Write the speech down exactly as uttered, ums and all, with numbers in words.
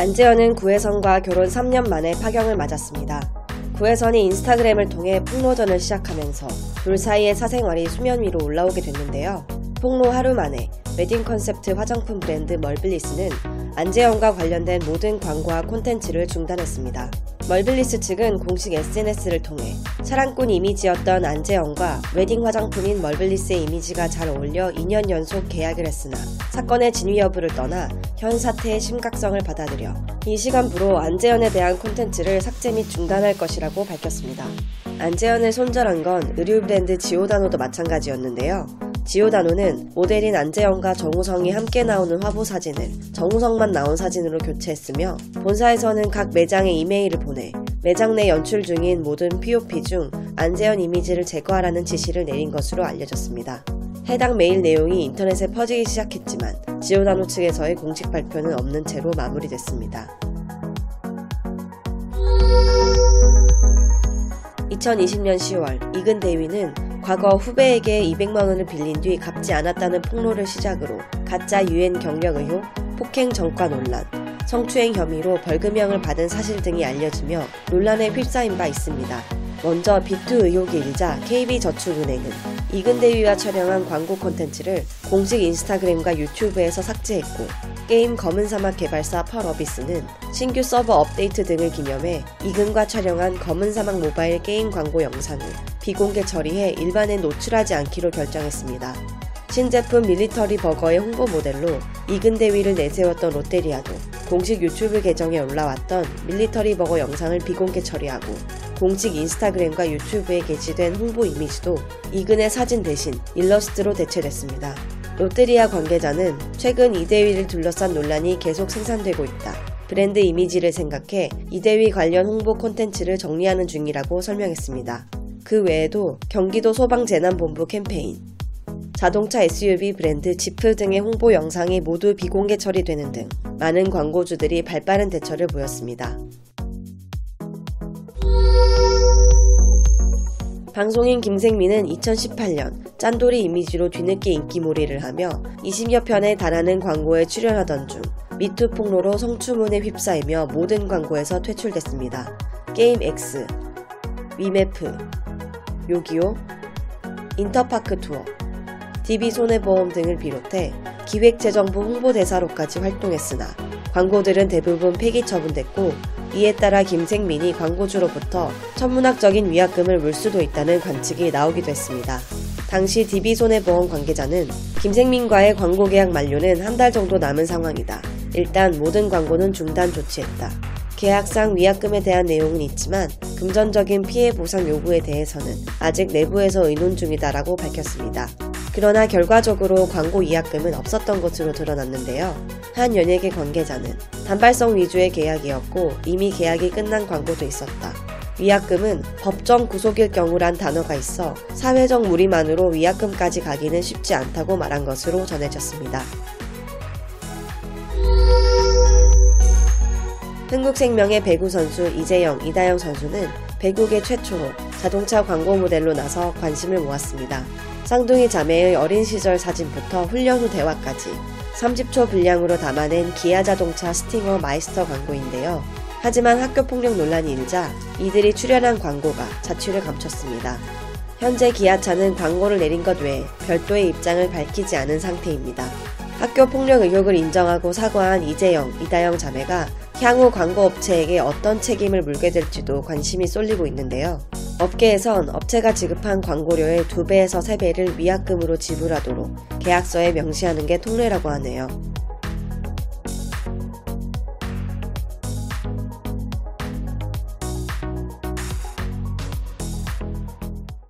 안재현은 구혜선과 결혼 삼 년 만에 파경을 맞았습니다. 구혜선이 인스타그램을 통해 폭로전을 시작하면서 둘 사이의 사생활이 수면 위로 올라오게 됐는데요. 폭로 하루 만에 웨딩 컨셉트 화장품 브랜드 멀블리스는 안재현과 관련된 모든 광고와 콘텐츠를 중단했습니다. 멀블리스 측은 공식 에스엔에스를 통해 사랑꾼 이미지였던 안재현과 웨딩 화장품인 멀블리스의 이미지가 잘 어울려 이 년 연속 계약을 했으나 사건의 진위 여부를 떠나 현 사태의 심각성을 받아들여 이 시간부로 안재현에 대한 콘텐츠를 삭제 및 중단할 것이라고 밝혔습니다. 안재현을 손절한 건 의류 브랜드 지오다노도 마찬가지였는데요. 지오다노는 모델인 안재현과 정우성이 함께 나오는 화보 사진을 정우성만 나온 사진으로 교체했으며, 본사에서는 각 매장에 이메일을 보내 매장 내 연출 중인 모든 피오피 중 안재현 이미지를 제거하라는 지시를 내린 것으로 알려졌습니다. 해당 메일 내용이 인터넷에 퍼지기 시작했지만 지오다노 측에서의 공식 발표는 없는 채로 마무리됐습니다. 이천이십 년 시월 이근 대위는 과거 후배에게 이백만 원을 빌린 뒤 갚지 않았다는 폭로를 시작으로 가짜 유엔 경력 의혹, 폭행 전과 논란, 성추행 혐의로 벌금형을 받은 사실 등이 알려지며 논란에 휩싸인 바 있습니다. 먼저 비투 의혹이 일자 케이비저축은행은 이근 대위와 촬영한 광고 콘텐츠를 공식 인스타그램과 유튜브에서 삭제했고, 게임 검은사막 개발사 펄어비스는 신규 서버 업데이트 등을 기념해 이근과 촬영한 검은사막 모바일 게임 광고 영상을 비공개 처리해 일반에 노출하지 않기로 결정했습니다. 신제품 밀리터리 버거의 홍보 모델로 이근 대위를 내세웠던 롯데리아도 공식 유튜브 계정에 올라왔던 밀리터리 버거 영상을 비공개 처리하고, 공식 인스타그램과 유튜브에 게시된 홍보 이미지도 이근의 사진 대신 일러스트로 대체됐습니다. 롯데리아 관계자는 최근 이 대위를 둘러싼 논란이 계속 생산되고 있다. 브랜드 이미지를 생각해 이 대위 관련 홍보 콘텐츠를 정리하는 중이라고 설명했습니다. 그 외에도 경기도 소방재난본부 캠페인, 자동차 에스유브이 브랜드 지프 등의 홍보 영상이 모두 비공개 처리되는 등 많은 광고주들이 발빠른 대처를 보였습니다. 방송인 김생민은 이천십팔 년 짠돌이 이미지로 뒤늦게 인기몰이를 하며 이십여 편에 달하는 광고에 출연하던 중 미투 폭로로 성추문에 휩싸이며 모든 광고에서 퇴출됐습니다. 게임 X, 위메프, 요기요, 인터파크 투어, 디비손해보험 등을 비롯해 기획재정부 홍보대사로까지 활동했으나 광고들은 대부분 폐기 처분됐고, 이에 따라 김생민이 광고주로부터 천문학적인 위약금을 물 수도 있다는 관측이 나오기도 했습니다. 당시 디비손해보험 관계자는 김생민과의 광고 계약 만료는 한 달 정도 남은 상황이다. 일단 모든 광고는 중단 조치했다. 계약상 위약금에 대한 내용은 있지만 금전적인 피해 보상 요구에 대해서는 아직 내부에서 의논 중이다라고 밝혔습니다. 그러나 결과적으로 광고 위약금은 없었던 것으로 드러났는데요. 한 연예계 관계자는 단발성 위주의 계약이었고 이미 계약이 끝난 광고도 있었다. 위약금은 법정 구속일 경우란 단어가 있어 사회적 무리만으로 위약금까지 가기는 쉽지 않다고 말한 것으로 전해졌습니다. 흥국생명의 배구 선수 이재영, 이다영 선수는 배구계 최초로 자동차 광고 모델로 나서 관심을 모았습니다. 쌍둥이 자매의 어린 시절 사진부터 훈련 후 대화까지 삼십 초 분량으로 담아낸 기아자동차 스팅어 마이스터 광고인데요. 하지만 학교폭력 논란이 일자 이들이 출연한 광고가 자취를 감췄습니다. 현재 기아차는 광고를 내린 것 외에 별도의 입장을 밝히지 않은 상태입니다. 학교폭력 의혹을 인정하고 사과한 이재영, 이다영 자매가 향후 광고업체에게 어떤 책임을 물게 될지도 관심이 쏠리고 있는데요. 업계에선 업체가 지급한 광고료의 두 배에서 세 배를 위약금으로 지불하도록 계약서에 명시하는 게 통례라고 하네요.